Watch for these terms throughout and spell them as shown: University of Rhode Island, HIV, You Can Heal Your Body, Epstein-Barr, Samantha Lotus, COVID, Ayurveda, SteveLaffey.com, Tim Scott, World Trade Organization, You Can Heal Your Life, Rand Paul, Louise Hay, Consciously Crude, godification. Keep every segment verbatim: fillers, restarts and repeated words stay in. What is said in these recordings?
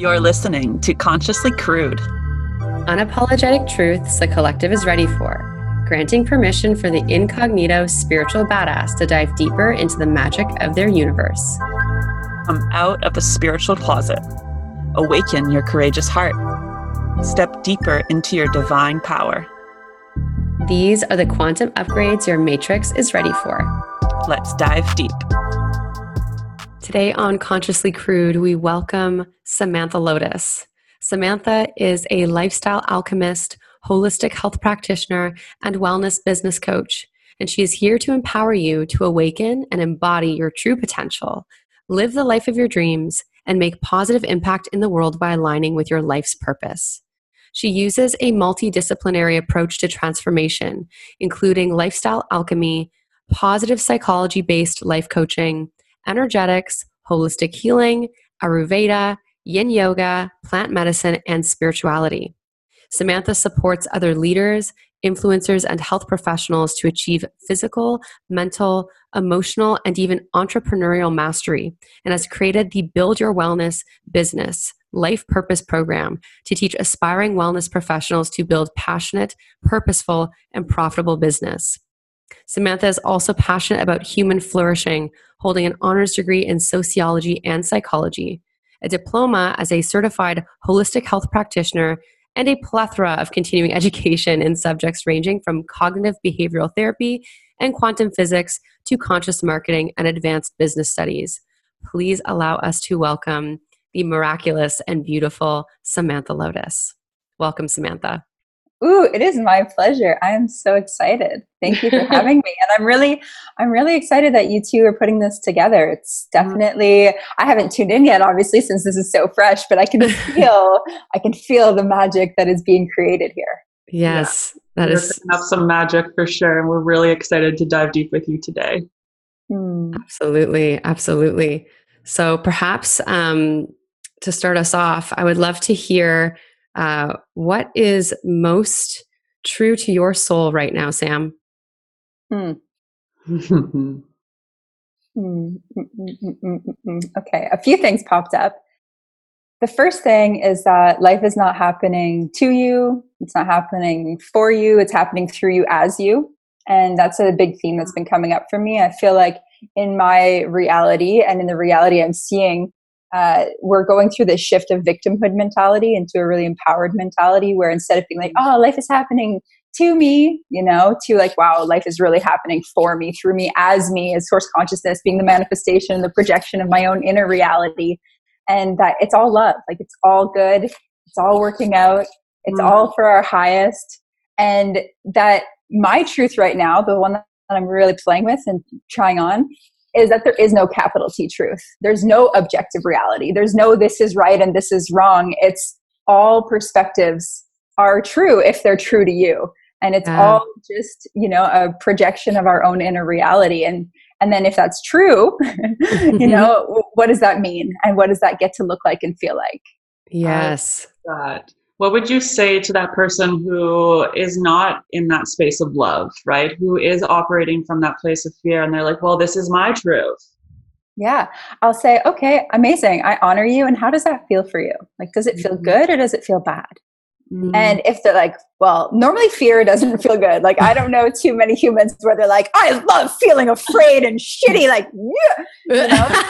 You're listening to Consciously Crude. Unapologetic truths the collective is ready for, granting permission for the incognito spiritual badass to dive deeper into the magic of their universe. Come out of the spiritual closet. Awaken your courageous heart. Step deeper into your divine power. These are the quantum upgrades your matrix is ready for. Let's dive deep. Today on Consciously Crude, we welcome Samantha Lotus. Samantha is a lifestyle alchemist, holistic health practitioner, and wellness business coach. And she is here to empower you to awaken and embody your true potential, live the life of your dreams, and make positive impact in the world by aligning with your life's purpose. She uses a multidisciplinary approach to transformation, including lifestyle alchemy, positive psychology-based life coaching, energetics, holistic healing, Ayurveda, yin yoga, plant medicine, and spirituality. Samantha supports other leaders, influencers, and health professionals to achieve physical, mental, emotional, and even entrepreneurial mastery, and has created the Build Your Wellness Business Life Purpose Program to teach aspiring wellness professionals to build passionate, purposeful, and profitable business. Samantha is also passionate about human flourishing, holding an honors degree in sociology and psychology, a diploma as a certified holistic health practitioner, and a plethora of continuing education in subjects ranging from cognitive behavioral therapy and quantum physics to conscious marketing and advanced business studies. Please allow us to welcome the miraculous and beautiful Samantha Lotus. Welcome, Samantha. Ooh, it is my pleasure. I am so excited. Thank you for having me. And I'm really, I'm really excited that you two are putting this together. It's definitely, I haven't tuned in yet, obviously, since this is so fresh, but I can feel, I can feel the magic that is being created here. Yes, yeah. that we're is up some magic for sure. And we're really excited to dive deep with you today. Hmm. Absolutely. Absolutely. So perhaps um, to start us off, I would love to hear Uh, what is most true to your soul right now, Sam? Hmm. mm, mm, mm, mm, mm, mm. Okay, a few things popped up. The first thing is that life is not happening to you. It's not happening for you. It's happening through you as you. And that's a big theme that's been coming up for me. I feel like in my reality and in the reality I'm seeing, Uh, we're going through this shift of victimhood mentality into a really empowered mentality where instead of being like, oh, life is happening to me, you know, to like, wow, life is really happening for me, through me, as me, as source consciousness, being the manifestation and the projection of my own inner reality. And that it's all love, like it's all good, it's all working out, it's mm-hmm. all for our highest. And that my truth right now, the one that I'm really playing with and trying on, is that there is no capital T truth. There's no objective reality. There's no this is right and this is wrong. It's all perspectives are true if they're true to you. And it's yeah. all just, you know, a projection of our own inner reality. And and then if that's true, you know, what does that mean? And what does that get to look like and feel like? Yes. Um, what would you say to that person who is not in that space of love, right? Who is operating from that place of fear and they're like, well, this is my truth. Yeah. I'll say, okay, amazing. I honor you. And how does that feel for you? Like, does it feel good or does it feel bad? Mm-hmm. And if they're like, well, normally fear doesn't feel good. Like, I don't know too many humans where they're like, I love feeling afraid and shitty. Like, yeah, you know?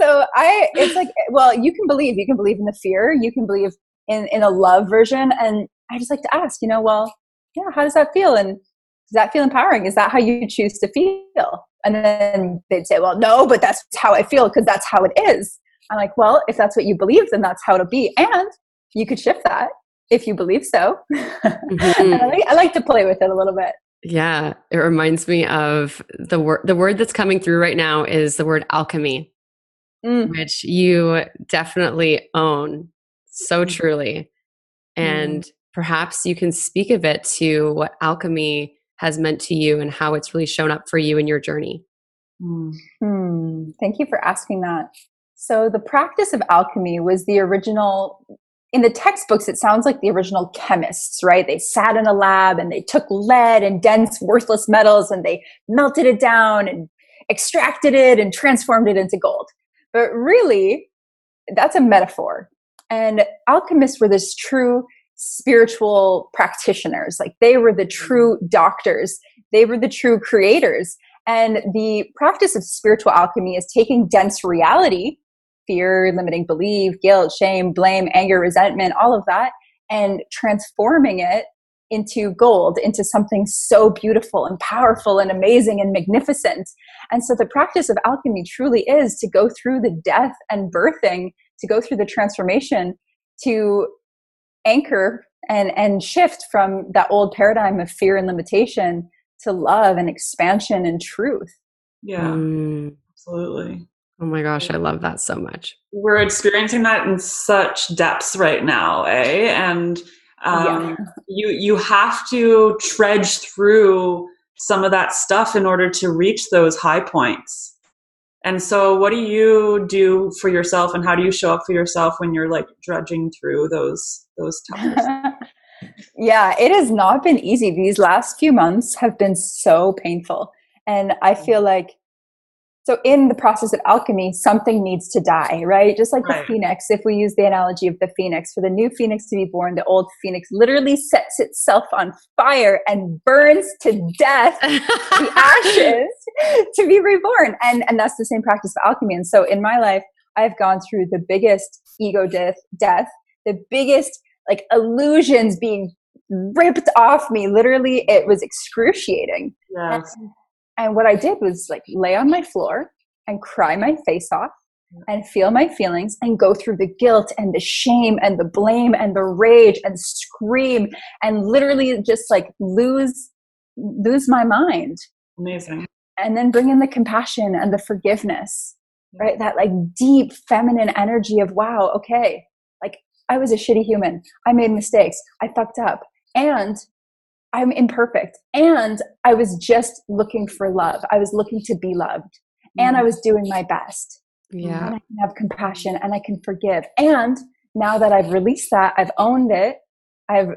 So I, it's like, well, you can believe, you can believe in the fear, you can believe in, in a love version. And I just like to ask, you know, well, yeah, how does that feel? And does that feel empowering? Is that how you choose to feel? And then they'd say, well, no, but that's how I feel because that's how it is. I'm like, well, if that's what you believe, then that's how it'll be. And you could shift that if you believe so. Mm-hmm. And I like, I like to play with it a little bit. Yeah. It reminds me of the word, the word that's coming through right now is the word alchemy. Mm. Which you definitely own so truly. And mm. perhaps you can speak a bit to what alchemy has meant to you and how it's really shown up for you in your journey. Mm. Mm. Thank you for asking that. So the practice of alchemy was the original, in the textbooks, it sounds like the original chemists, right? They sat in a lab and they took lead and dense, worthless metals and they melted it down and extracted it and transformed it into gold. But really, that's a metaphor. And alchemists were this true spiritual practitioners. Like, they were the true doctors. They were the true creators. And the practice of spiritual alchemy is taking dense reality, fear, limiting belief, guilt, shame, blame, anger, resentment, all of that, and transforming it into gold, into something so beautiful and powerful and amazing and magnificent. And so the practice of alchemy truly is to go through the death and birthing, to go through the transformation, to anchor and, and shift from that old paradigm of fear and limitation to love and expansion and truth. Yeah, mm. Absolutely. Oh my gosh, I love that so much. We're experiencing that in such depths right now, eh? And um, yeah. you you have to trudge through some of that stuff in order to reach those high points. And so what do you do for yourself, and how do you show up for yourself when you're like drudging through those those tough? Yeah, it has not been easy. These last few months have been so painful. And I feel like, so in the process of alchemy, something needs to die, right? Just like right. the phoenix, if we use the analogy of the phoenix, for the new phoenix to be born, the old phoenix literally sets itself on fire and burns to death the ashes to be reborn. And and that's the same practice of alchemy. And so in my life, I've gone through the biggest ego death, death, the biggest like illusions being ripped off me. Literally, it was excruciating. Yes. And, and what I did was like lay on my floor and cry my face off and feel my feelings and go through the guilt and the shame and the blame and the rage and scream and literally just like lose, lose my mind. Amazing. And then bring in the compassion and the forgiveness, right? That like deep feminine energy of, wow, okay, like I was a shitty human. I made mistakes. I fucked up. And I'm imperfect. And I was just looking for love. I was looking to be loved. And I was doing my best. Yeah. And I can have compassion and I can forgive. And now that I've released that, I've owned it, I've,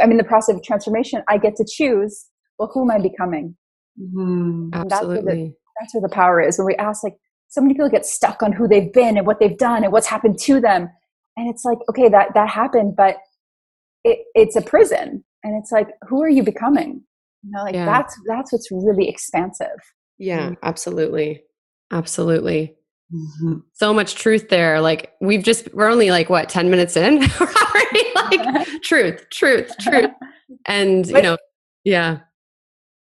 I'm in the process of transformation, I get to choose, well, who am I becoming? Mm-hmm. Absolutely. That's where, the, that's where the power is. When we ask, like, so many people get stuck on who they've been and what they've done and what's happened to them. And it's like, okay, that, that happened, but it, it's a prison. And it's like, who are you becoming? You know, like yeah. that's, that's what's really expansive. Yeah, absolutely. Absolutely. Mm-hmm. So much truth there. Like we've just, we're only like what, ten minutes in already? Like truth, truth, truth. And but, you know, yeah.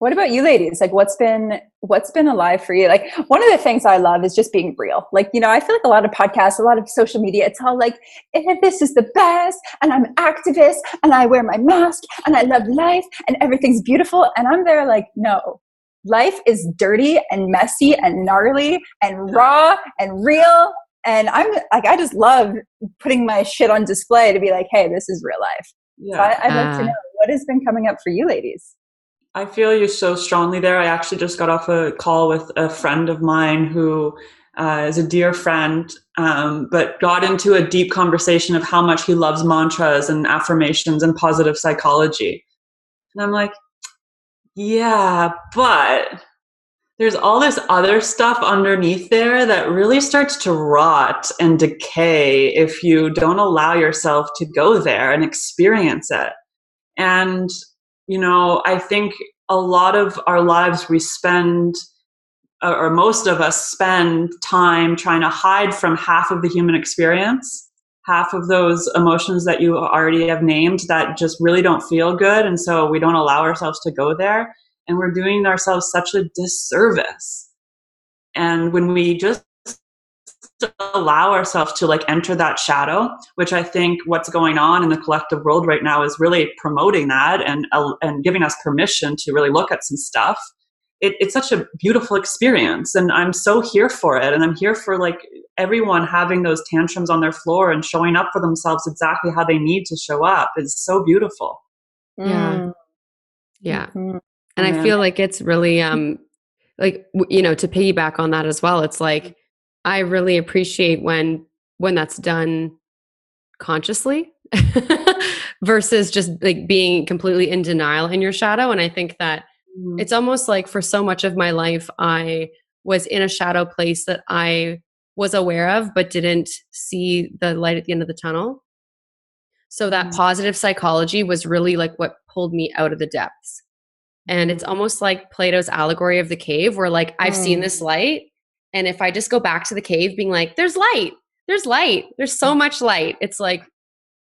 What about you ladies? Like what's been, what's been alive for you? Like one of the things I love is just being real. Like, you know, I feel like a lot of podcasts, a lot of social media, it's all like, eh, this is the best and I'm an activist and I wear my mask and I love life and everything's beautiful. And I'm there like, no, life is dirty and messy and gnarly and raw and real. And I'm like, I just love putting my shit on display to be like, hey, this is real life. Yeah. So I, I'd like uh, to know what has been coming up for you ladies. I feel you so strongly there. I actually just got off a call with a friend of mine who uh, is a dear friend, um, but got into a deep conversation of how much he loves mantras and affirmations and positive psychology. And I'm like, yeah, but there's all this other stuff underneath there that really starts to rot and decay if you don't allow yourself to go there and experience it. And you know, I think a lot of our lives we spend, or most of us spend time trying to hide from half of the human experience, half of those emotions that you already have named that just really don't feel good. And so we don't allow ourselves to go there. And we're doing ourselves such a disservice. And when we just allow ourselves to like enter that shadow, which I think what's going on in the collective world right now is really promoting that and uh, and giving us permission to really look at some stuff. It, it's such a beautiful experience and I'm so here for it. And I'm here for like everyone having those tantrums on their floor and showing up for themselves exactly how they need to show up is so beautiful. Yeah. Yeah. Mm-hmm. And yeah. I feel like it's really um like, you know, to piggyback on that as well, it's like, I really appreciate when when that's done consciously versus just like being completely in denial in your shadow. And I think that mm. it's almost like for so much of my life, I was in a shadow place that I was aware of but didn't see the light at the end of the tunnel. So that positive psychology was really like what pulled me out of the depths. And it's almost like Plato's allegory of the cave, where like I've seen this light, and if I just go back to the cave being like, there's light, there's light, there's so much light. It's like,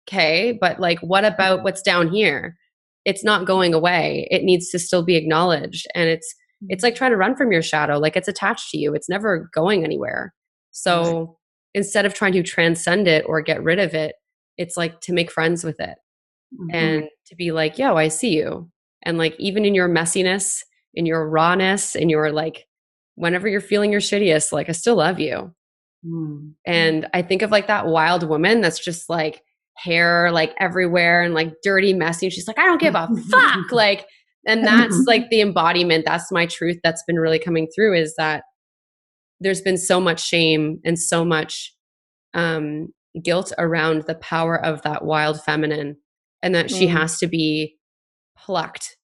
okay, but like what about what's down here? It's not going away. It needs to still be acknowledged. And it's it's like trying to run from your shadow. Like it's attached to you. It's never going anywhere. So instead of trying to transcend it or get rid of it, it's like to make friends with it mm-hmm. and to be like, yo, I see you. And like, even in your messiness, in your rawness, in your like, whenever you're feeling your shittiest, like I still love you. Mm. And I think of like that wild woman that's just like hair like everywhere and like dirty, messy. She's like, I don't give a fuck. Like, and that's like the embodiment. That's my truth. That's been really coming through, is that there's been so much shame and so much um, guilt around the power of that wild feminine, and that mm. she has to be plucked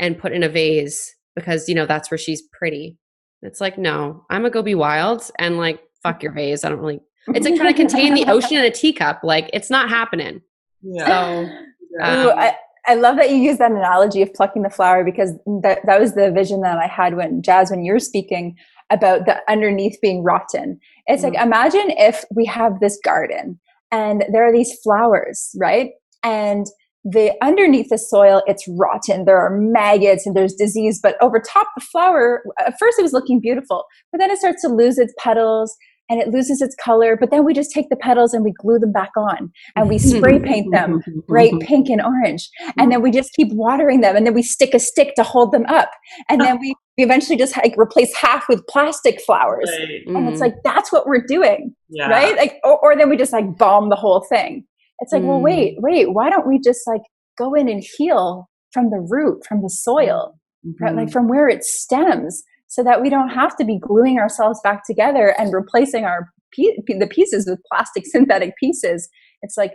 and put in a vase because, you know, that's where she's pretty. It's like, no, I'm going to go be wild and like, fuck your vase. I don't really, it's like trying to contain the ocean in a teacup. Like it's not happening. Yeah. So, um, Ooh, I, I love that you use that analogy of plucking the flower, because that, that was the vision that I had when Jazz, when you were speaking about the underneath being rotten. It's mm-hmm. like, imagine if we have this garden and there are these flowers, right? And the underneath the soil, it's rotten. There are maggots and there's disease, but over top the flower, at first it was looking beautiful, but then it starts to lose its petals and it loses its color. But then we just take the petals and we glue them back on and we spray paint them bright pink and orange. And then we just keep watering them. And then we stick a stick to hold them up. And then we, we eventually just like replace half with plastic flowers. Right. And it's like, that's what we're doing, yeah. right? Like, or, or then we just like bomb the whole thing. It's like, well, wait, wait, why don't we just like go in and heal from the root, from the soil, mm-hmm. right? Like from where it stems, so that we don't have to be gluing ourselves back together and replacing our pe- the pieces with plastic synthetic pieces. It's like,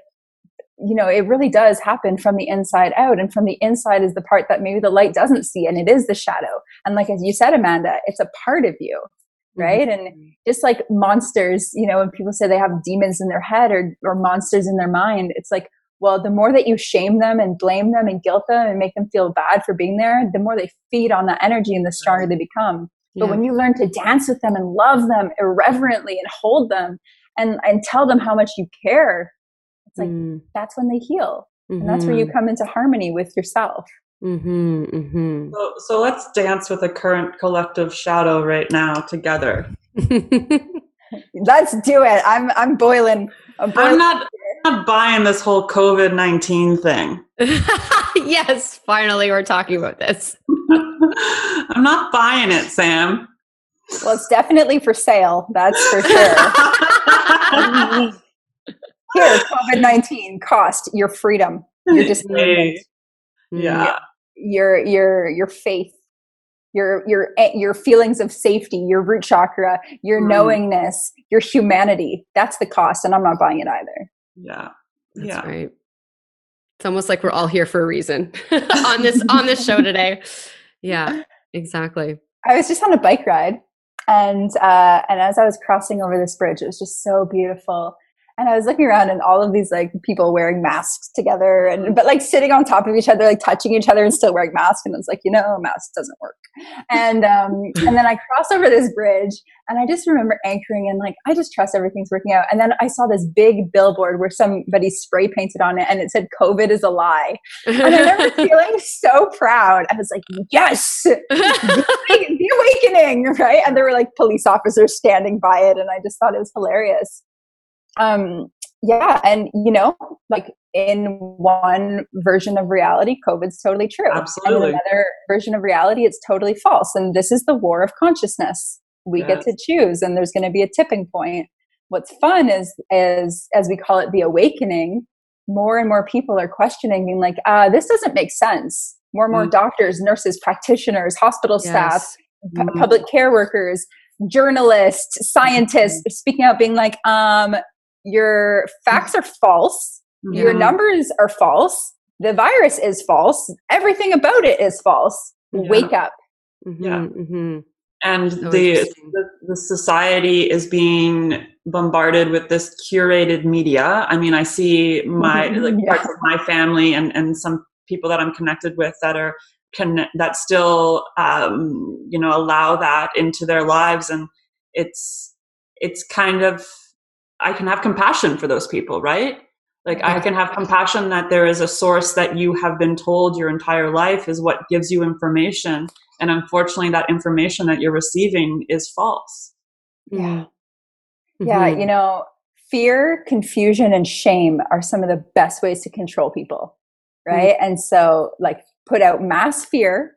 you know, it really does happen from the inside out. And from the inside is the part that maybe the light doesn't see, and it is the shadow. And like, as you said, Amanda, it's a part of you. Right. And just like monsters, you know, when people say they have demons in their head or, or monsters in their mind, it's like, well, the more that you shame them and blame them and guilt them and make them feel bad for being there, the more they feed on that energy and the stronger they become. Yeah. But when you learn to dance with them and love them irreverently and hold them and, and tell them how much you care, it's like, mm. that's when they heal. Mm-hmm. And that's where you come into harmony with yourself. Mm-hmm, mm-hmm. So, so let's dance with a current collective shadow right now together. Let's do it. I'm I'm boiling. I'm, boiling I'm, not, I'm not buying this whole covid nineteen thing. Yes, finally we're talking about this. I'm not buying it, Sam. Well, it's definitely for sale. That's for sure. Here, covid nineteen cost your freedom, your disappointment. Yeah. Your, your, your faith, your, your, your feelings of safety, your root chakra, your mm. knowingness, your humanity. That's the cost. And I'm not buying it either. Yeah. That's yeah. right. It's almost like we're all here for a reason on this, on this show today. Yeah, exactly. I was just on a bike ride and, uh, and as I was crossing over this bridge, it was just so beautiful. And I was looking around and all of these like people wearing masks together and, but like sitting on top of each other, like touching each other and still wearing masks. And I was like, you know, masks doesn't work. And, um, and then I crossed over this bridge and I just remember anchoring and like, I just trust everything's working out. And then I saw this big billboard where somebody spray painted on it and it said, COVID is a lie. And I remember feeling so proud. I was like, yes, the awakening, right? And there were like police officers standing by it. And I just thought it was hilarious. Um, yeah. And you know, like in one version of reality, COVID's totally true. Absolutely. And in another version of reality, it's totally false. And this is the war of consciousness. We yes. get to choose, and there's going to be a tipping point. What's fun is, is, as we call it, the awakening, more and more people are questioning, being like, uh, this doesn't make sense. More and more mm. doctors, nurses, practitioners, hospital yes. staff, mm. p- public care workers, journalists, scientists mm. speaking out, being like, um, your facts are false. Yeah. Your numbers are false. The virus is false. Everything about it is false. Yeah. Wake up. Mm-hmm, yeah. Mm-hmm. And oh, the, the the society is being bombarded with this curated media. I mean, I see my like yeah. parts of my family and, and some people that I'm connected with that are conne- that still um, you know allow that into their lives, and it's it's kind of I can have compassion for those people, right? Like I can have compassion that there is a source that you have been told your entire life is what gives you information. And unfortunately, that information that you're receiving is false. Yeah. Mm-hmm. Yeah. You know, fear, confusion, and shame are some of the best ways to control people. Right. Mm-hmm. And so like put out mass fear,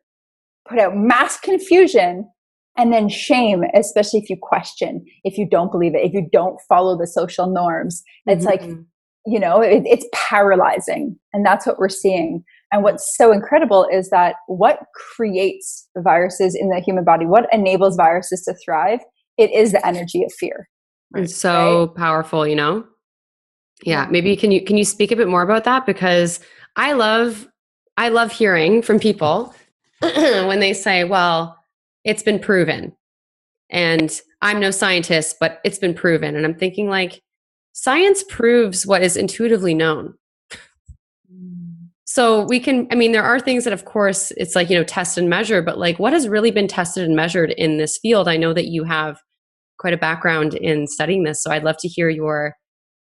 put out mass confusion, and then shame, especially if you question, if you don't believe it, if you don't follow the social norms. It's mm-hmm. like, you know, it, it's paralyzing. And that's what we're seeing. And what's so incredible is that what creates viruses in the human body, what enables viruses to thrive, it is the energy of fear. Right? It's so right? powerful, you know? Yeah. Maybe can you, can you speak a bit more about that? Because I love, I love hearing from people when they say, well, it's been proven, and I'm no scientist, but it's been proven. And I'm thinking like, science proves what is intuitively known. So we can, I mean, there are things that of course it's like, you know, test and measure, but like what has really been tested and measured in this field? I know that you have quite a background in studying this. So I'd love to hear your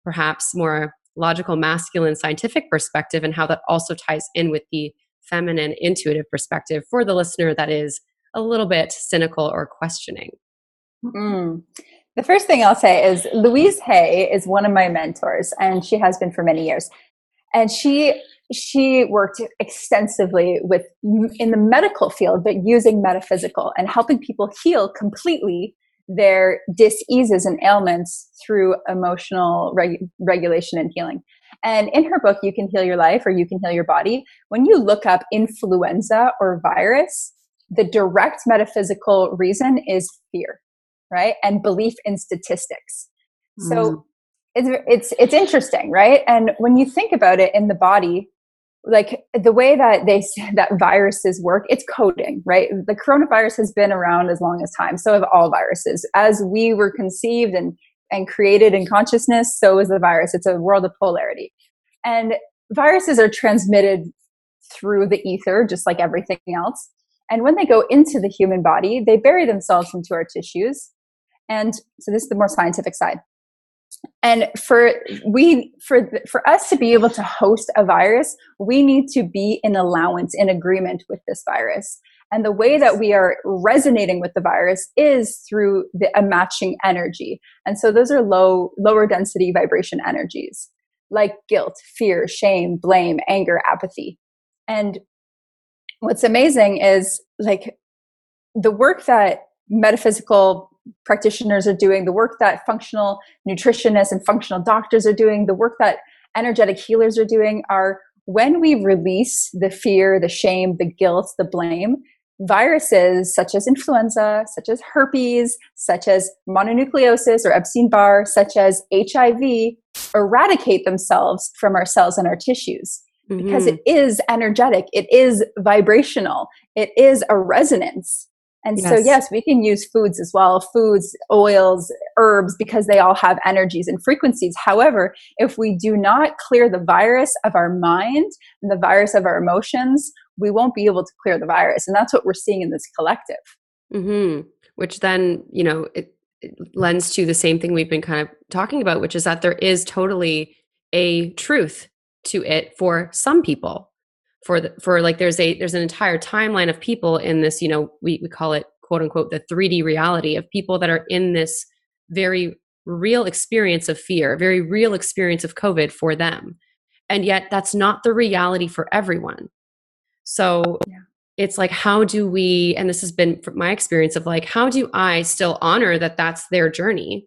perhaps more logical, masculine, scientific perspective and how that also ties in with the feminine intuitive perspective for the listener that is a little bit cynical or questioning. Mm. The first thing I'll say is Louise Hay is one of my mentors, and she has been for many years. And she she worked extensively with in the medical field, but using metaphysical and helping people heal completely their diseases and ailments through emotional reg- regulation and healing. And in her book, You Can Heal Your Life or You Can Heal Your Body, when you look up influenza or virus, the direct metaphysical reason is fear, right? And belief in statistics. Mm. So It's, it's it's interesting, right? And when you think about it in the body, like the way that they that viruses work, it's coding, right? The coronavirus has been around as long as time. So have all viruses. As we were conceived and and created in consciousness, so is the virus. It's a world of polarity. And viruses are transmitted through the ether, just like everything else. And when they go into the human body, they bury themselves into our tissues. And so this is the more scientific side. And for we for for us to be able to host a virus, we need to be in allowance, in agreement with this virus. And the way that we are resonating with the virus is through the, a matching energy. And so those are low lower density vibration energies, like guilt, fear, shame, blame, anger, apathy. And what's amazing is like the work that metaphysical practitioners are doing, the work that functional nutritionists and functional doctors are doing, the work that energetic healers are doing are when we release the fear, the shame, the guilt, the blame, viruses such as influenza, such as herpes, such as mononucleosis or Epstein-Barr, such as H I V, eradicate themselves from our cells and our tissues. Mm-hmm. Because it is energetic, it is vibrational, it is a resonance. And yes. so, yes, we can use foods as well, foods, oils, herbs, because they all have energies and frequencies. However, if we do not clear the virus of our mind and the virus of our emotions, we won't be able to clear the virus. And that's what we're seeing in this collective. Mm-hmm. Which then, you know, it, it lends to the same thing we've been kind of talking about, which is that there is totally a truth to it for some people. For the, for like, there's a, there's an entire timeline of people in this, you know, we, we call it quote unquote, the three D reality of people that are in this very real experience of fear, very real experience of COVID for them. And yet that's not the reality for everyone. So yeah. It's like, how do we, and this has been my experience of like, how do I still honor that that's their journey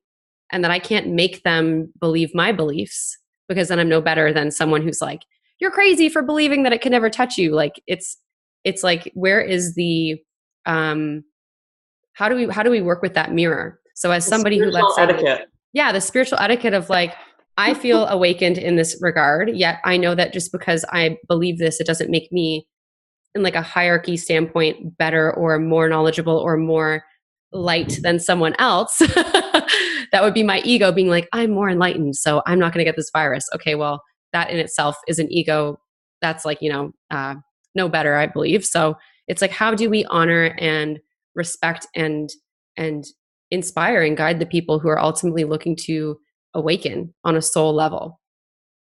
and that I can't make them believe my beliefs, because then I'm no better than someone who's like, you're crazy for believing that it can never touch you. Like it's, it's like, where is the, um, how do we, how do we work with that mirror? So as the somebody who lets etiquette. Say, yeah, the spiritual etiquette of like, I feel awakened in this regard, yet I know that just because I believe this, it doesn't make me in like a hierarchy standpoint better or more knowledgeable or more light than someone else, that would be my ego being like, I'm more enlightened, so I'm not going to get this virus. Okay, well, that in itself is an ego. That's like, you know, uh, no better, I believe. So it's like, how do we honor and respect and and inspire and guide the people who are ultimately looking to awaken on a soul level?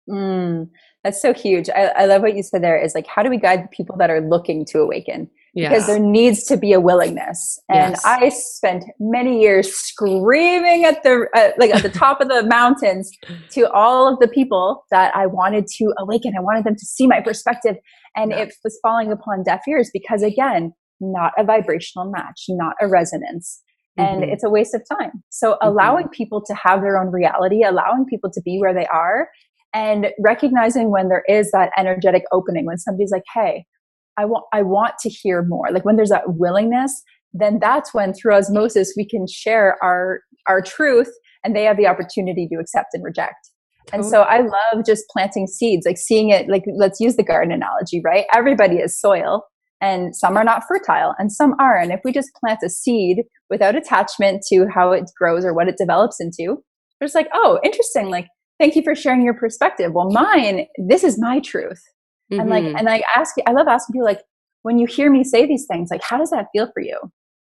Mm, that's so huge. I, I love what you said there is like, how do we guide the people that are looking to awaken? Yeah. Because there needs to be a willingness. And yes. I spent many years screaming at the, uh, like at the top of the mountains to all of the people that I wanted to awaken. I wanted them to see my perspective. And yeah. it was falling upon deaf ears because, again, not a vibrational match, not a resonance. Mm-hmm. And it's a waste of time. So mm-hmm. allowing people to have their own reality, allowing people to be where they are, and recognizing when there is that energetic opening, when somebody's like, hey, I want, I want to hear more. Like when there's that willingness, then that's when through osmosis, we can share our, our truth, and they have the opportunity to accept and reject. And so I love just planting seeds, like seeing it, like let's use the garden analogy, right? Everybody is soil, and some are not fertile and some are. And if we just plant a seed without attachment to how it grows or what it develops into, we're just like, oh, interesting. Like, thank you for sharing your perspective. Well, mine, this is my truth. Mm-hmm. And like, and I ask, I love asking people, like, when you hear me say these things, like, how does that feel for you?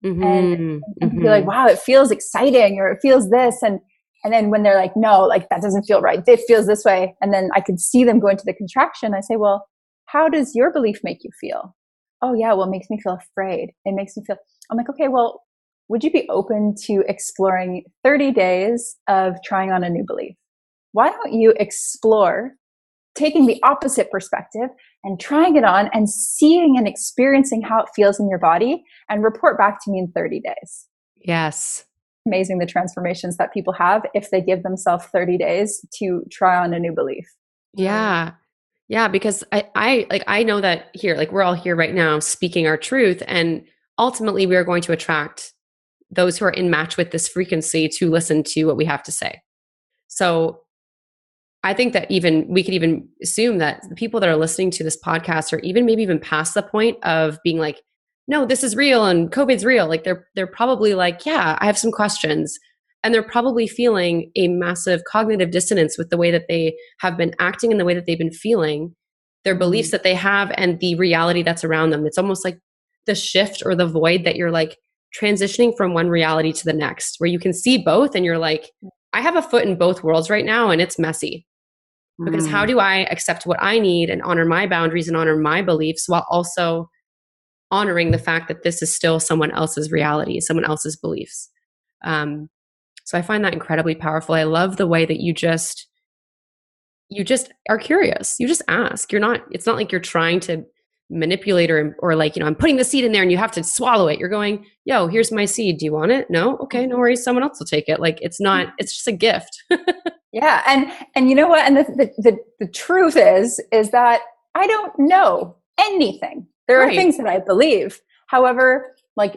Mm-hmm. And, and mm-hmm. you're like, wow, it feels exciting, or it feels this. And, and then when they're like, no, like that doesn't feel right, it feels this way. And then I can see them go into the contraction. I say, well, how does your belief make you feel? Oh yeah. Well, it makes me feel afraid. It makes me feel, I'm like, okay, well, would you be open to exploring thirty days of trying on a new belief? Why don't you explore taking the opposite perspective and trying it on and seeing and experiencing how it feels in your body, and report back to me in thirty days. Yes. Amazing the transformations that people have if they give themselves thirty days to try on a new belief. Yeah. Yeah. Because I, I like, I know that here, like we're all here right now speaking our truth, and ultimately we are going to attract those who are in match with this frequency to listen to what we have to say. So I think that even we could even assume that the people that are listening to this podcast are even maybe even past the point of being like, no, this is real and COVID's real. Like they're, they're probably like, yeah, I have some questions, and they're probably feeling a massive cognitive dissonance with the way that they have been acting and the way that they've been feeling their beliefs mm-hmm. that they have and the reality that's around them. It's almost like the shift or the void that you're like transitioning from one reality to the next, where you can see both. And you're like, I have a foot in both worlds right now, and it's messy. Because how do I accept what I need and honor my boundaries and honor my beliefs while also honoring the fact that this is still someone else's reality, someone else's beliefs? Um, so I find that incredibly powerful. I love the way that you just, you just are curious. You just ask. You're not, it's not like you're trying to manipulate or, or like, you know, I'm putting the seed in there and you have to swallow it. You're going, yo, here's my seed. Do you want it? No? Okay. No worries. Someone else will take it. Like it's not, it's just a gift. Yeah. And, and you know what? And the, the, the, the truth is, is that I don't know anything. There right. are things that I believe. However, like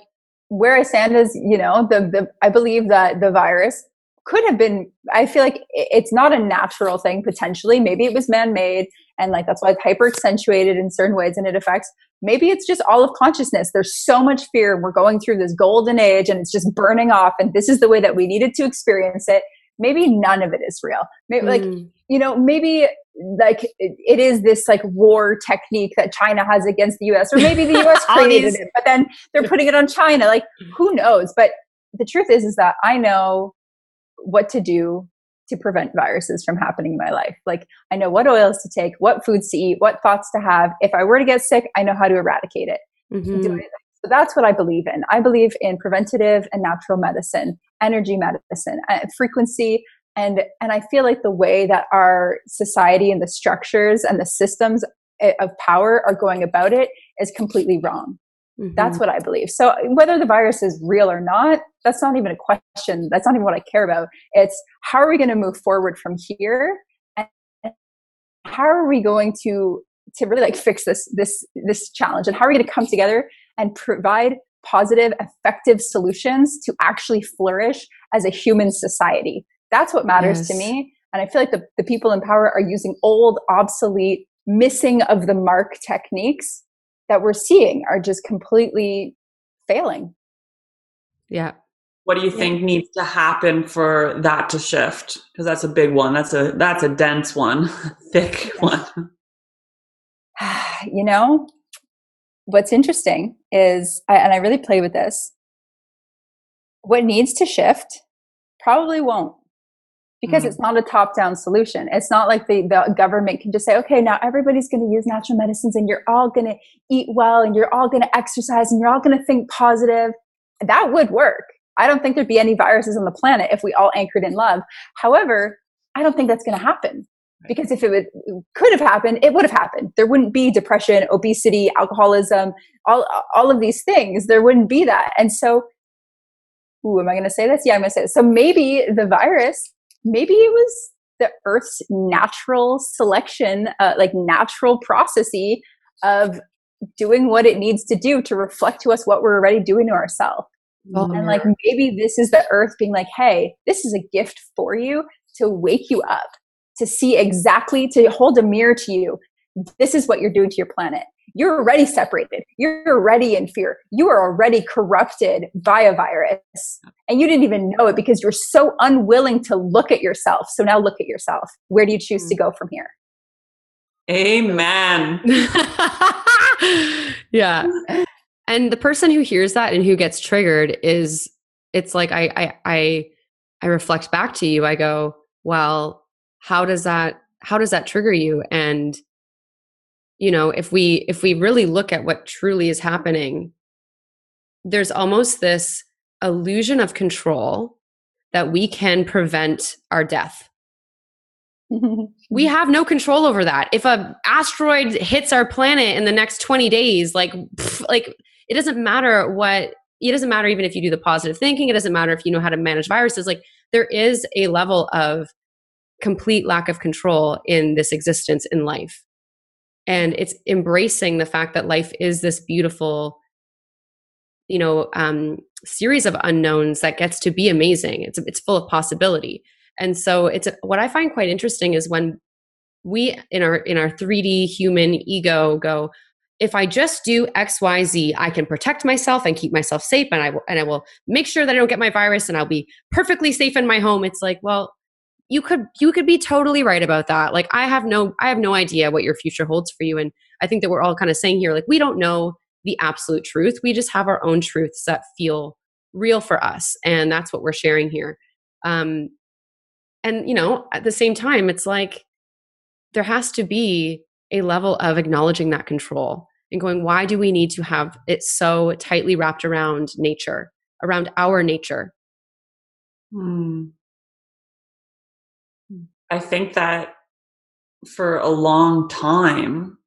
where I stand is, you know, the, the, I believe that the virus could have been, I feel like it's not a natural thing potentially. Maybe it was man-made, and like, that's why it's hyper accentuated in certain ways and it affects, maybe it's just all of consciousness. There's so much fear. We're going through this golden age and it's just burning off, and this is the way that we needed to experience it. Maybe none of it is real. Maybe, mm. like, you know, maybe like it, it is this like war technique that China has against the U S, or maybe the U S created it, but then they're putting it on China. Like, who knows? But the truth is, is that I know what to do to prevent viruses from happening in my life. Like, I know what oils to take, what foods to eat, what thoughts to have. If I were to get sick, I know how to eradicate it. Mm-hmm. Do it. So that's what I believe in. I believe in preventative and natural medicine, energy medicine, frequency. And, and I feel like the way that our society and the structures and the systems of power are going about it is completely wrong. Mm-hmm. That's what I believe. So whether the virus is real or not, that's not even a question. That's not even what I care about. It's how are we going to move forward from here? And how are we going to, to really like fix this, this, this challenge? And how are we going to come together and provide positive, effective solutions to actually flourish as a human society? That's what matters yes. to me. And I feel like the, the people in power are using old, obsolete, missing of the mark techniques that we're seeing are just completely failing. Yeah. What do you think yeah. needs to happen for that to shift? Because that's a big one. That's a that's a dense one, thick one. You know, what's interesting is, and I really play with this, what needs to shift probably won't, because mm-hmm. it's not a top-down solution. It's not like the, the government can just say, okay, now everybody's going to use natural medicines and you're all going to eat well and you're all going to exercise and you're all going to think positive. That would work. I don't think there'd be any viruses on the planet if we all anchored in love. However, I don't think that's going to happen, because if it would, could have happened, it would have happened. There wouldn't be depression, obesity, alcoholism, all, all of these things. There wouldn't be that. And so, ooh, am I going to say this? Yeah, I'm going to say this. So maybe the virus, maybe it was the Earth's natural selection, uh, like natural processy of doing what it needs to do to reflect to us what we're already doing to ourselves. Oh, and like, maybe this is the Earth being like, hey, this is a gift for you to wake you up, to see exactly, to hold a mirror to you. This is what you're doing to your planet. You're already separated. You're already in fear. You are already corrupted by a virus. And you didn't even know it because you're so unwilling to look at yourself. So now look at yourself. Where do you choose to go from here? Amen. Yeah. And the person who hears that and who gets triggered is, it's like, I, I, I, I reflect back to you. I go, well, how does that, how does that trigger you? And, you know, if we, if we really look at what truly is happening, there's almost this illusion of control that we can prevent our death. We have no control over that. If an asteroid hits our planet in the next twenty days, like, pff, like it doesn't matter what, it doesn't matter even if you do the positive thinking, it doesn't matter if you know how to manage viruses. Like, there is a level of complete lack of control in this existence in life. And it's embracing the fact that life is this beautiful, you know, um, series of unknowns that gets to be amazing. It's, it's full of possibility. And so it's what I find quite interesting is when we in our in our three D human ego go, if I just do X, Y, Z, I can protect myself and keep myself safe, and I will, and I will make sure that I don't get my virus, and I'll be perfectly safe in my home. It's like, well, you could you could be totally right about that. Like, I have no I have no idea what your future holds for you, and I think that we're all kind of saying here, like, we don't know the absolute truth. We just have our own truths that feel real for us, and that's what we're sharing here. Um, And, you know, at the same time, it's like, there has to be a level of acknowledging that control and going, why do we need to have it so tightly wrapped around nature, around our nature? Hmm. I think that for a long time,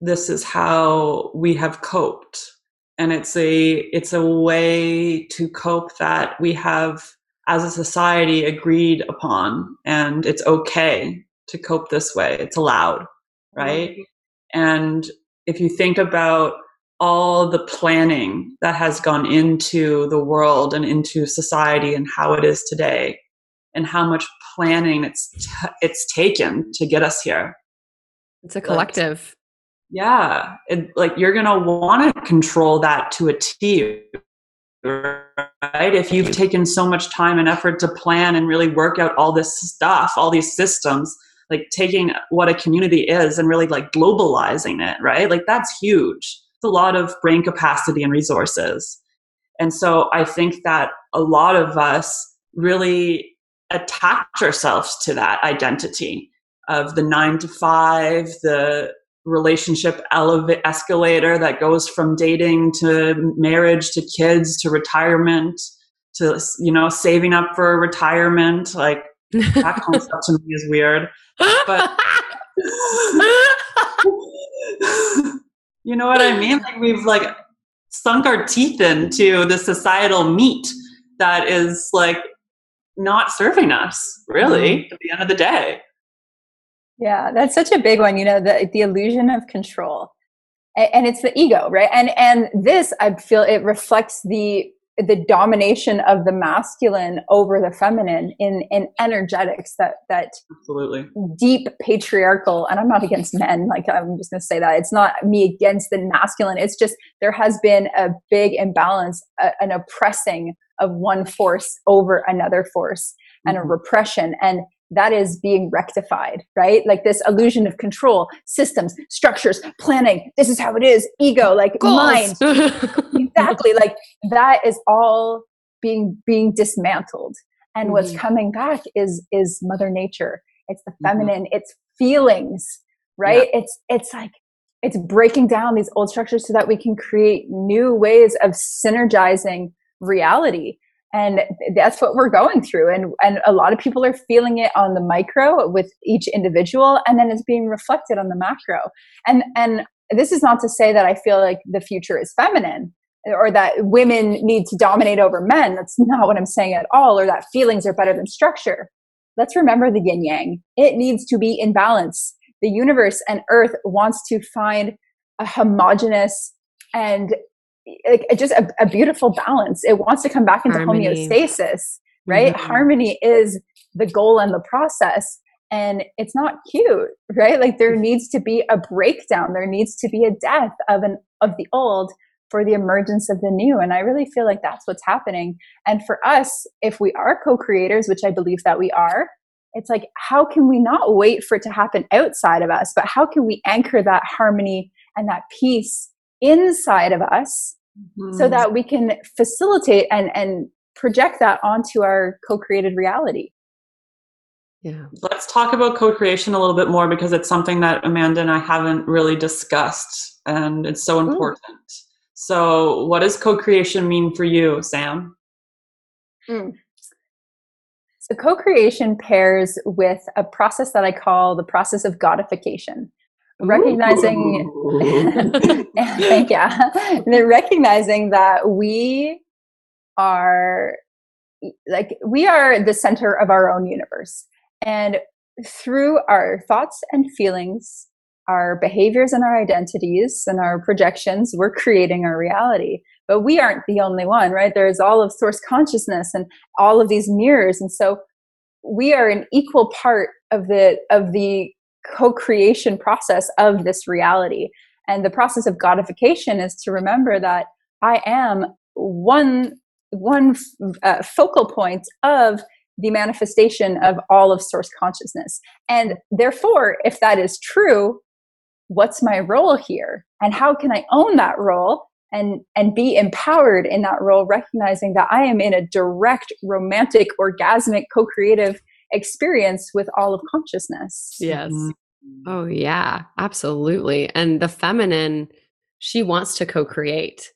this is how we have coped. And it's a, it's a way to cope that we have, as a society, agreed upon, and it's okay to cope this way. It's allowed, right? Mm-hmm. And if you think about all the planning that has gone into the world and into society and how it is today, and how much planning it's t- it's taken to get us here, it's a collective. Like, yeah, it, like you're gonna want to control that to a T. Right? If you've taken so much time and effort to plan and really work out all this stuff, all these systems, like taking what a community is and really like globalizing it, right? Like, that's huge. It's a lot of brain capacity and resources. And so I think that a lot of us really attach ourselves to that identity of the nine to five, the relationship elevator escalator that goes from dating to marriage to kids to retirement to, you know, saving up for retirement. Like, that concept to me is weird, but you know what I mean? Like, we've like sunk our teeth into the societal meat that is like not serving us really mm-hmm. at the end of the day. Yeah, that's such a big one, you know, the the illusion of control. And, and it's the ego, right? And and this, I feel, it reflects the the domination of the masculine over the feminine in, in energetics, that, that absolutely deep patriarchal, and I'm not against men. Like, I'm just going to say that it's not me against the masculine. It's just, there has been a big imbalance, a, an oppressing of one force over another force, mm-hmm. and a repression. And that is being rectified, right? Like this illusion of control, systems, structures, planning. This is how it is. Ego, like Goals. Mind. Exactly. Like that is all being, being dismantled. And mm-hmm. what's coming back is, is Mother Nature. It's the feminine, mm-hmm. it's feelings, right? Yeah. It's, it's like, it's breaking down these old structures so that we can create new ways of synergizing reality. And that's what we're going through. And, and a lot of people are feeling it on the micro with each individual, and then it's being reflected on the macro. And, and this is not to say that I feel like the future is feminine or that women need to dominate over men. That's not what I'm saying at all, or that feelings are better than structure. Let's remember the yin yang. It needs to be in balance. The universe and earth wants to find a homogeneous and Like just a, a beautiful balance. It wants to come back into harmony. Homeostasis, right? Mm-hmm. Harmony is the goal and the process, and it's not cute, right? Like there needs to be a breakdown. There needs to be a death of an of the old for the emergence of the new. And I really feel like that's what's happening. And for us, if we are co-creators, which I believe that we are, it's like, how can we not wait for it to happen outside of us? But how can we anchor that harmony and that peace inside of us, mm-hmm. so that we can facilitate and, and project that onto our co-created reality? Yeah. Let's talk about co-creation a little bit more, because it's something that Amanda and I haven't really discussed, and it's so important. Mm. So what does co-creation mean for you, Sam? Mm. So co-creation pairs with a process that I call the process of godification. Recognizing, yeah, they're recognizing that we are like, we are the center of our own universe. And through our thoughts and feelings, our behaviors and our identities and our projections, we're creating our reality. But we aren't the only one, right? There's all of source consciousness and all of these mirrors. And so we are an equal part of the, of the, co-creation process of this reality. And the process of godification is to remember that I am one one uh, focal point of the manifestation of all of source consciousness. And therefore, if that is true, what's my role here? And how can I own that role and and be empowered in that role, recognizing that I am in a direct, romantic, orgasmic, co-creative experience with all of consciousness. Yes. Oh yeah, absolutely. And the feminine, she wants to co-create.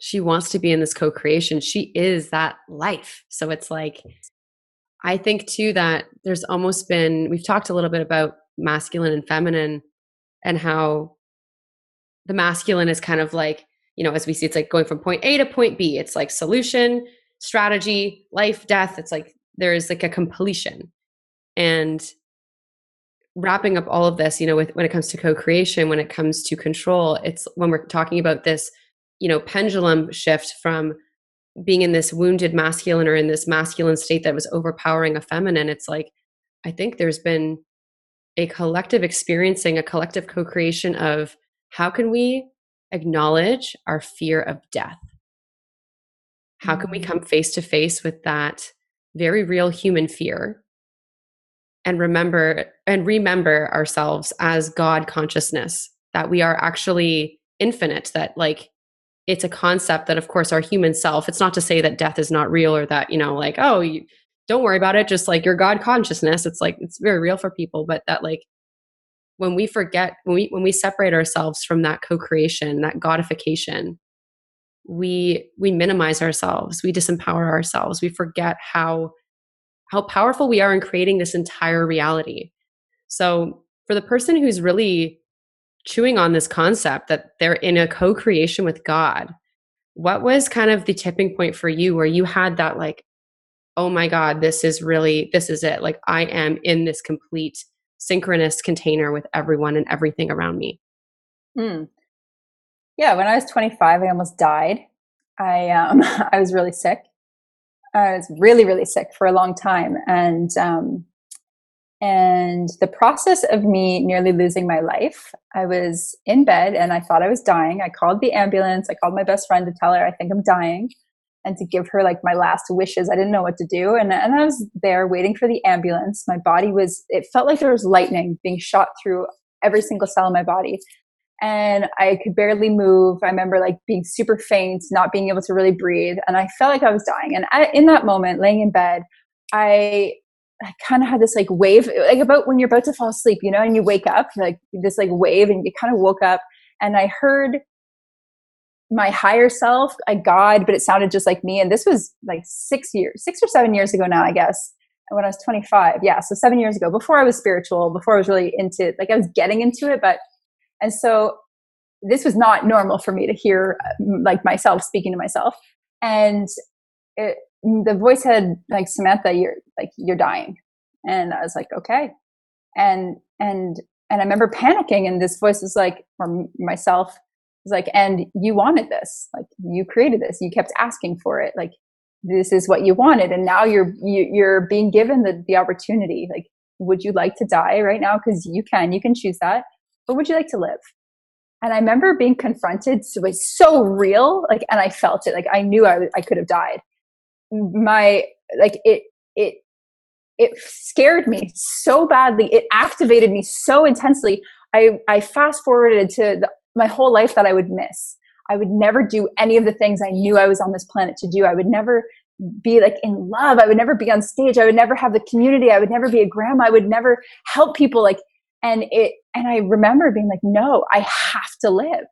She wants to be in this co-creation. She is that life. So it's like, I think too that there's almost been, we've talked a little bit about masculine and feminine, and how the masculine is kind of like, you know, as we see, it's like going from point A to point B. It's like solution, strategy, life, death. It's like, there is like a completion. And wrapping up all of this, you know, with, when it comes to co-creation, when it comes to control, it's when we're talking about this, you know, pendulum shift from being in this wounded masculine or in this masculine state that was overpowering a feminine. It's like, I think there's been a collective experiencing, a collective co-creation of how can we acknowledge our fear of death? How can we come face to face with that very real human fear, and remember and remember ourselves as God consciousness, that we are actually infinite, that like, it's a concept that of course our human self, it's not to say that death is not real, or that, you know, like, oh, you, don't worry about it, just like your God consciousness, it's like, it's very real for people. But that like, when we forget, when we when we separate ourselves from that co-creation, that godification, we we minimize ourselves, we disempower ourselves, we forget how how powerful we are in creating this entire reality. So for the person who's really chewing on this concept that they're in a co-creation with God, what was kind of the tipping point for you where you had that like, oh my God, this is really, this is it. Like I am in this complete synchronous container with everyone and everything around me. Mm. Yeah, when I was twenty-five, I almost died. I um, I was really sick. I was really, really sick for a long time, and um, and the process of me nearly losing my life, I was in bed and I thought I was dying. I called the ambulance. I called my best friend to tell her I think I'm dying, and to give her like my last wishes. I didn't know what to do, and and I was there waiting for the ambulance. My body was, it felt like there was lightning being shot through every single cell in my body. And I could barely move. I remember like being super faint, not being able to really breathe. And I felt like I was dying. And I, in that moment, laying in bed, I, I kind of had this like wave, like about when you're about to fall asleep, you know, and you wake up, like this like wave, and you kind of woke up. And I heard my higher self, a God, but it sounded just like me. And this was like six years, six or seven years ago now, I guess. And when I was twenty-five, yeah, so seven years ago, before I was spiritual, before I was really into, like I was getting into it, but. And so this was not normal for me to hear like myself speaking to myself. And it, the voice had like, Samantha, you're like, you're dying. And I was like, okay. And, and, and I remember panicking, and this voice was like, or myself was like, and you wanted this, like you created this, you kept asking for it. Like, this is what you wanted. And now you're, you, you're being given the, the opportunity. Like, would you like to die right now? 'Cause you can, you can choose that. But would you like to live? And I remember being confronted. So it's so real. Like, and I felt it. Like I knew I, I could have died. My, like it, it, it scared me so badly. It activated me so intensely. I, I fast forwarded to the, my whole life that I would miss. I would never do any of the things I knew I was on this planet to do. I would never be like in love. I would never be on stage. I would never have the community. I would never be a grandma. I would never help people. Like, And it, and I remember being like, no, I have to live.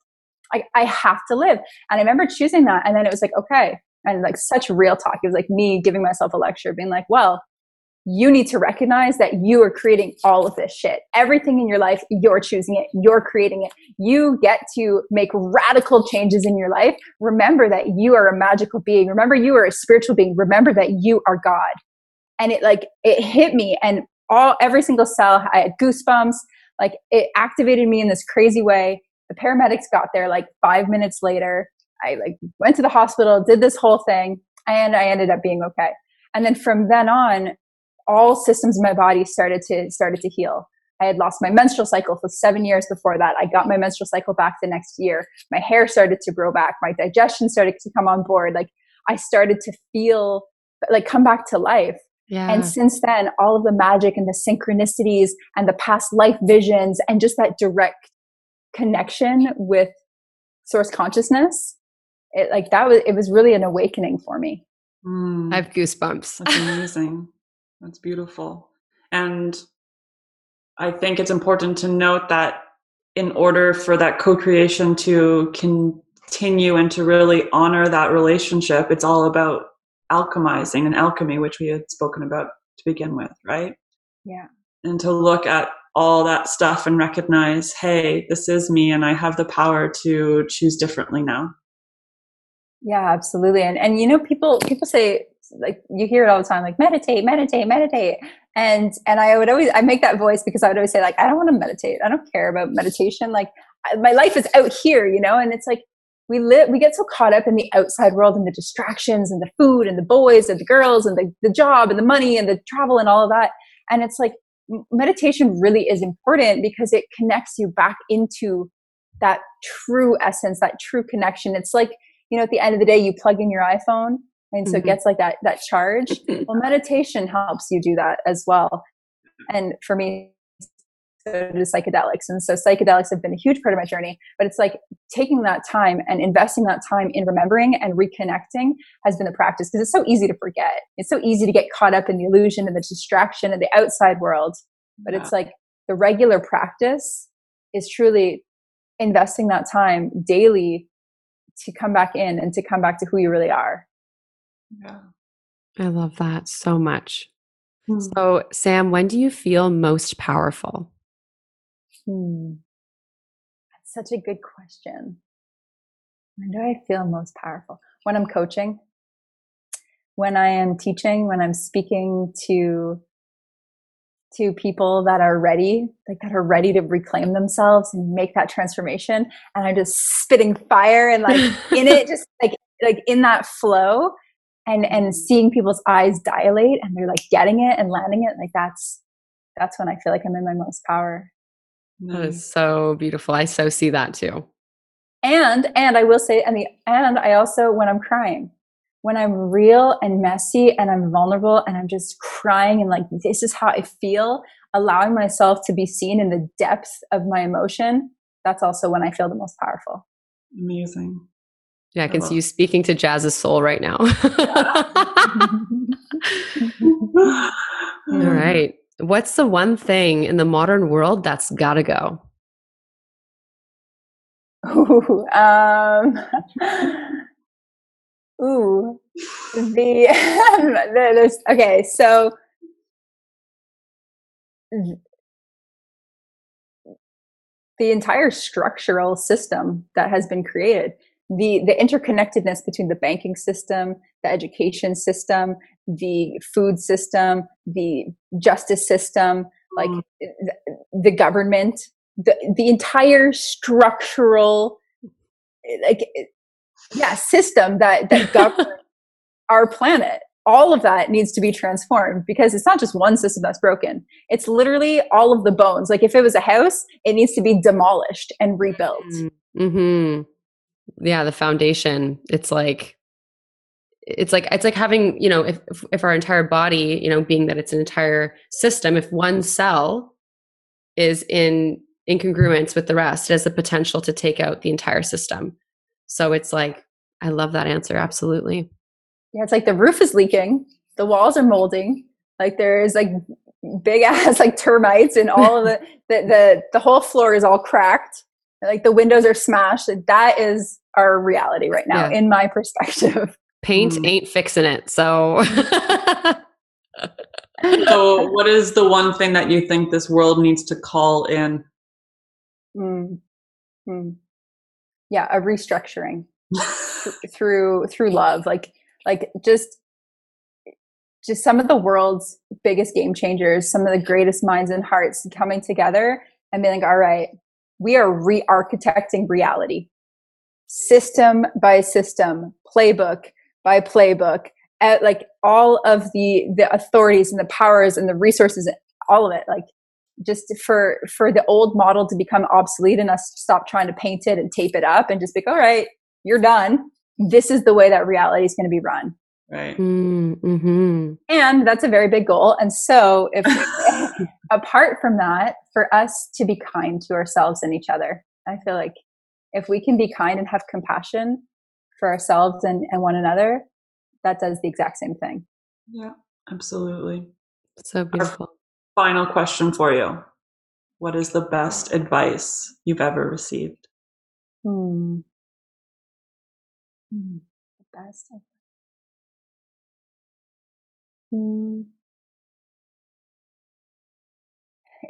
I, I have to live. And I remember choosing that. And then it was like, okay. And like such real talk. It was like me giving myself a lecture, being like, well, you need to recognize that you are creating all of this shit. Everything in your life, you're choosing it. You're creating it. You get to make radical changes in your life. Remember that you are a magical being. Remember you are a spiritual being. Remember that you are God. And it like, it hit me. And All every single cell, I had goosebumps. Like it activated me in this crazy way. The paramedics got there like five minutes later. I like went to the hospital, did this whole thing, and I ended up being okay. And then from then on, all systems in my body started to started to heal. I had lost my menstrual cycle for seven years before that. I got my menstrual cycle back the next year. My hair started to grow back. My digestion started to come on board. Like I started to feel like come back to life. Yeah. And since then, all of the magic and the synchronicities and the past life visions and just that direct connection with source consciousness, it like that was, it was really an awakening for me. Mm. I have goosebumps. That's amazing. That's beautiful. And I think it's important to note that in order for that co-creation to continue and to really honor that relationship, it's all about alchemizing and alchemy, which we had spoken about to begin with, right? Yeah. And to look at all that stuff and recognize, hey, this is me, and I have the power to choose differently now. Yeah, absolutely. And and you know, people people say, like you hear it all the time, like meditate, meditate, meditate. And and I would always I make that voice because I would always say, like, I don't want to meditate. I don't care about meditation. Like I, my life is out here, you know. And it's like, We live, we get so caught up in the outside world and the distractions and the food and the boys and the girls and the, the job and the money and the travel and all of that. And it's like meditation really is important because it connects you back into that true essence, that true connection. It's like, you know, at the end of the day, you plug in your iPhone and so mm-hmm. it gets like that, that charge. Well, meditation helps you do that as well. And for me, to psychedelics. And so psychedelics have been a huge part of my journey, but it's like taking that time and investing that time in remembering and reconnecting has been the practice, because it's so easy to forget. It's so easy to get caught up in the illusion and the distraction and the outside world. But yeah. It's like the regular practice is truly investing that time daily to come back in and to come back to who you really are. Yeah. I love that so much. Hmm. So Sam, when do you feel most powerful? Hmm. That's such a good question. When do I feel most powerful? When I'm coaching, when I am teaching, when I'm speaking to, to people that are ready, like that are ready to reclaim themselves and make that transformation. And I'm just spitting fire and like in it, just like like in that flow and, and seeing people's eyes dilate and they're like getting it and landing it. Like that's, that's when I feel like I'm in my most power. That is so beautiful. I so see that too. And, and I will say, I mean, and I also, when I'm crying, when I'm real and messy and I'm vulnerable and I'm just crying and like, this is how I feel, allowing myself to be seen in the depth of my emotion. That's also when I feel the most powerful. Amazing. Yeah. I can see you speaking to Jazz's soul right now. All right. What's the one thing in the modern world that's gotta go? Ooh, um, ooh, the, there's, okay, so the entire structural system that has been created, the, the interconnectedness between the banking system, the education system, the food system, the justice system, like mm. the, the government, the, the entire structural, like, yeah, system that, that governs our planet. All of that needs to be transformed because it's not just one system that's broken. It's literally all of the bones. Like if it was a house, it needs to be demolished and rebuilt. Mm-hmm. Yeah. The foundation, it's like, it's like, it's like having, you know, if, if our entire body, you know, being that it's an entire system, if one cell is in incongruence with the rest, it has the potential to take out the entire system. So it's like, I love that answer. Absolutely. Yeah. It's like the roof is leaking, the walls are molding. Like there is like big ass, like termites and all of the, the, the, the whole floor is all cracked. Like the windows are smashed. That is our reality right now, yeah. In my perspective. Paint mm. ain't fixing it. So. So what is the one thing that you think this world needs to call in? Mm. Mm. Yeah. A restructuring through, through love. Like, like just, just some of the world's biggest game changers, some of the greatest minds and hearts coming together and being like, all right, we are re-architecting reality, system by system, playbook by playbook, at like all of the, the authorities and the powers and the resources, all of it, like just for, for the old model to become obsolete and us stop trying to paint it and tape it up and just be like, all right, you're done. This is the way that reality is going to be run. Right. Mm-hmm. And that's a very big goal. And so if apart from that, for us to be kind to ourselves and each other, I feel like if we can be kind and have compassion for ourselves and, and one another, that does the exact same thing. Yeah, absolutely. So beautiful. Our final question for you. What is the best advice you've ever received? Hmm. Hmm. The best advice. Hmm.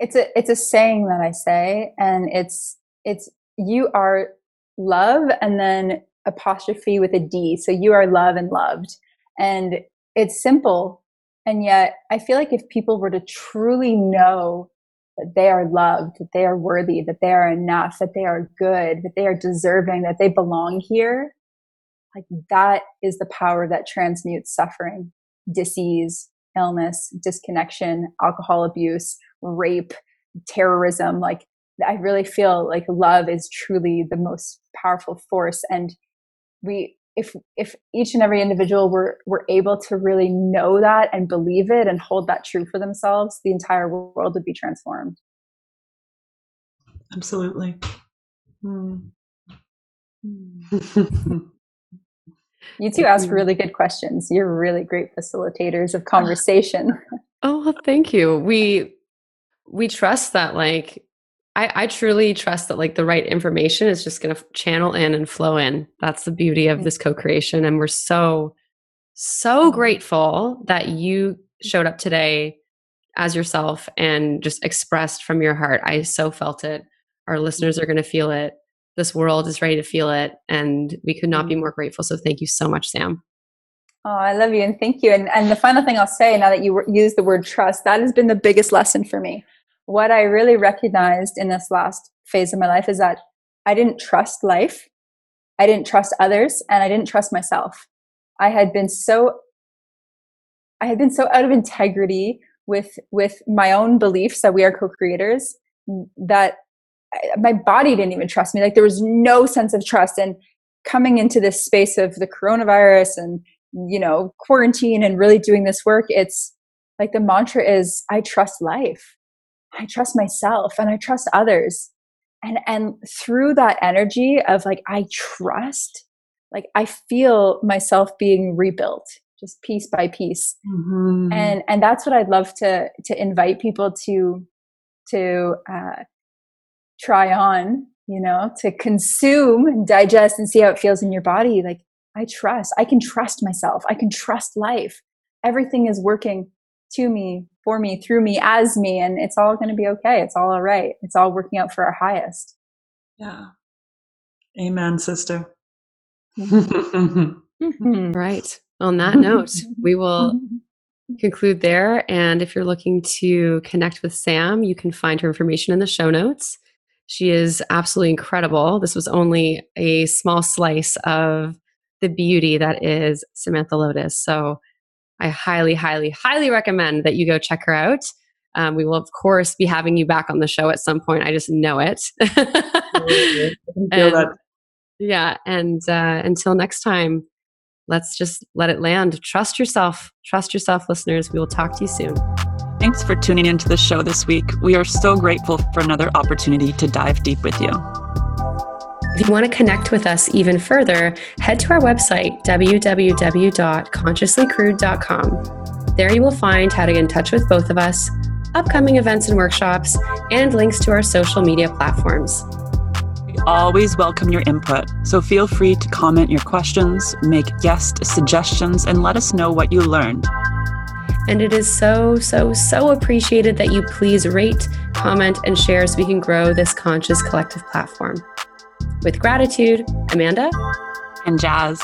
It's a, it's a saying that I say, and it's, it's, you are love and then apostrophe with a D. So you are love and loved, and it's simple. And yet I feel like if people were to truly know that they are loved, that they are worthy, that they are enough, that they are good, that they are deserving, that they belong here, like that is the power that transmutes suffering, disease, illness, disconnection, alcohol abuse, rape, terrorism. Like I really feel like love is truly the most powerful force. And we, if, if each and every individual were, were able to really know that and believe it and hold that true for themselves, the entire world would be transformed. Absolutely. Mm. You two ask really good questions. You're really great facilitators of conversation. Oh, well, thank you. We, we trust that, like, I, I truly trust that like the right information is just going to channel in and flow in. That's the beauty of this co-creation. And we're so, so grateful that you showed up today as yourself and just expressed from your heart. I so felt it. Our listeners are going to feel it. This world is ready to feel it, and we could not be more grateful. So thank you so much, Sam. Oh, I love you. And thank you. And, and the final thing I'll say, now that you use the word trust, that has been the biggest lesson for me. What I really recognized in this last phase of my life is that I didn't trust life. I didn't trust others, and I didn't trust myself. I had been so, I had been so out of integrity with, with my own beliefs that we are co-creators, that I, my body didn't even trust me. Like, there was no sense of trust. And coming into this space of the coronavirus and, you know, quarantine and really doing this work, it's like the mantra is, I trust life, I trust myself, and I trust others. And, and through that energy of like, I trust, like I feel myself being rebuilt just piece by piece. Mm-hmm. And, and that's what I'd love to, to invite people to, to, uh, try on, you know, to consume and digest and see how it feels in your body. Like, I trust, I can trust myself. I can trust life. Everything is working to me, for me, through me, as me, and it's all going to be okay. It's all all right. It's all working out for our highest. Yeah. Amen, sister. Mm-hmm. Right. On that note, we will conclude there. And if you're looking to connect with Sam, you can find her information in the show notes. She is absolutely incredible. This was only a small slice of the beauty that is Samantha Lotus. So I highly, highly, highly recommend that you go check her out. Um, we will, of course, be having you back on the show at some point. I just know it. and, yeah. And uh, until next time, let's just let it land. Trust yourself. Trust yourself, listeners. We will talk to you soon. Thanks for tuning into the show this week. We are so grateful for another opportunity to dive deep with you. If you want to connect with us even further, head to our website, w w w dot consciously crude dot com. There you will find how to get in touch with both of us, upcoming events and workshops, and links to our social media platforms. We always welcome your input, so feel free to comment your questions, make guest suggestions, and let us know what you learned. And it is so, so, so appreciated that you please rate, comment, and share so we can grow this conscious collective platform. With gratitude, Amanda and Jazz.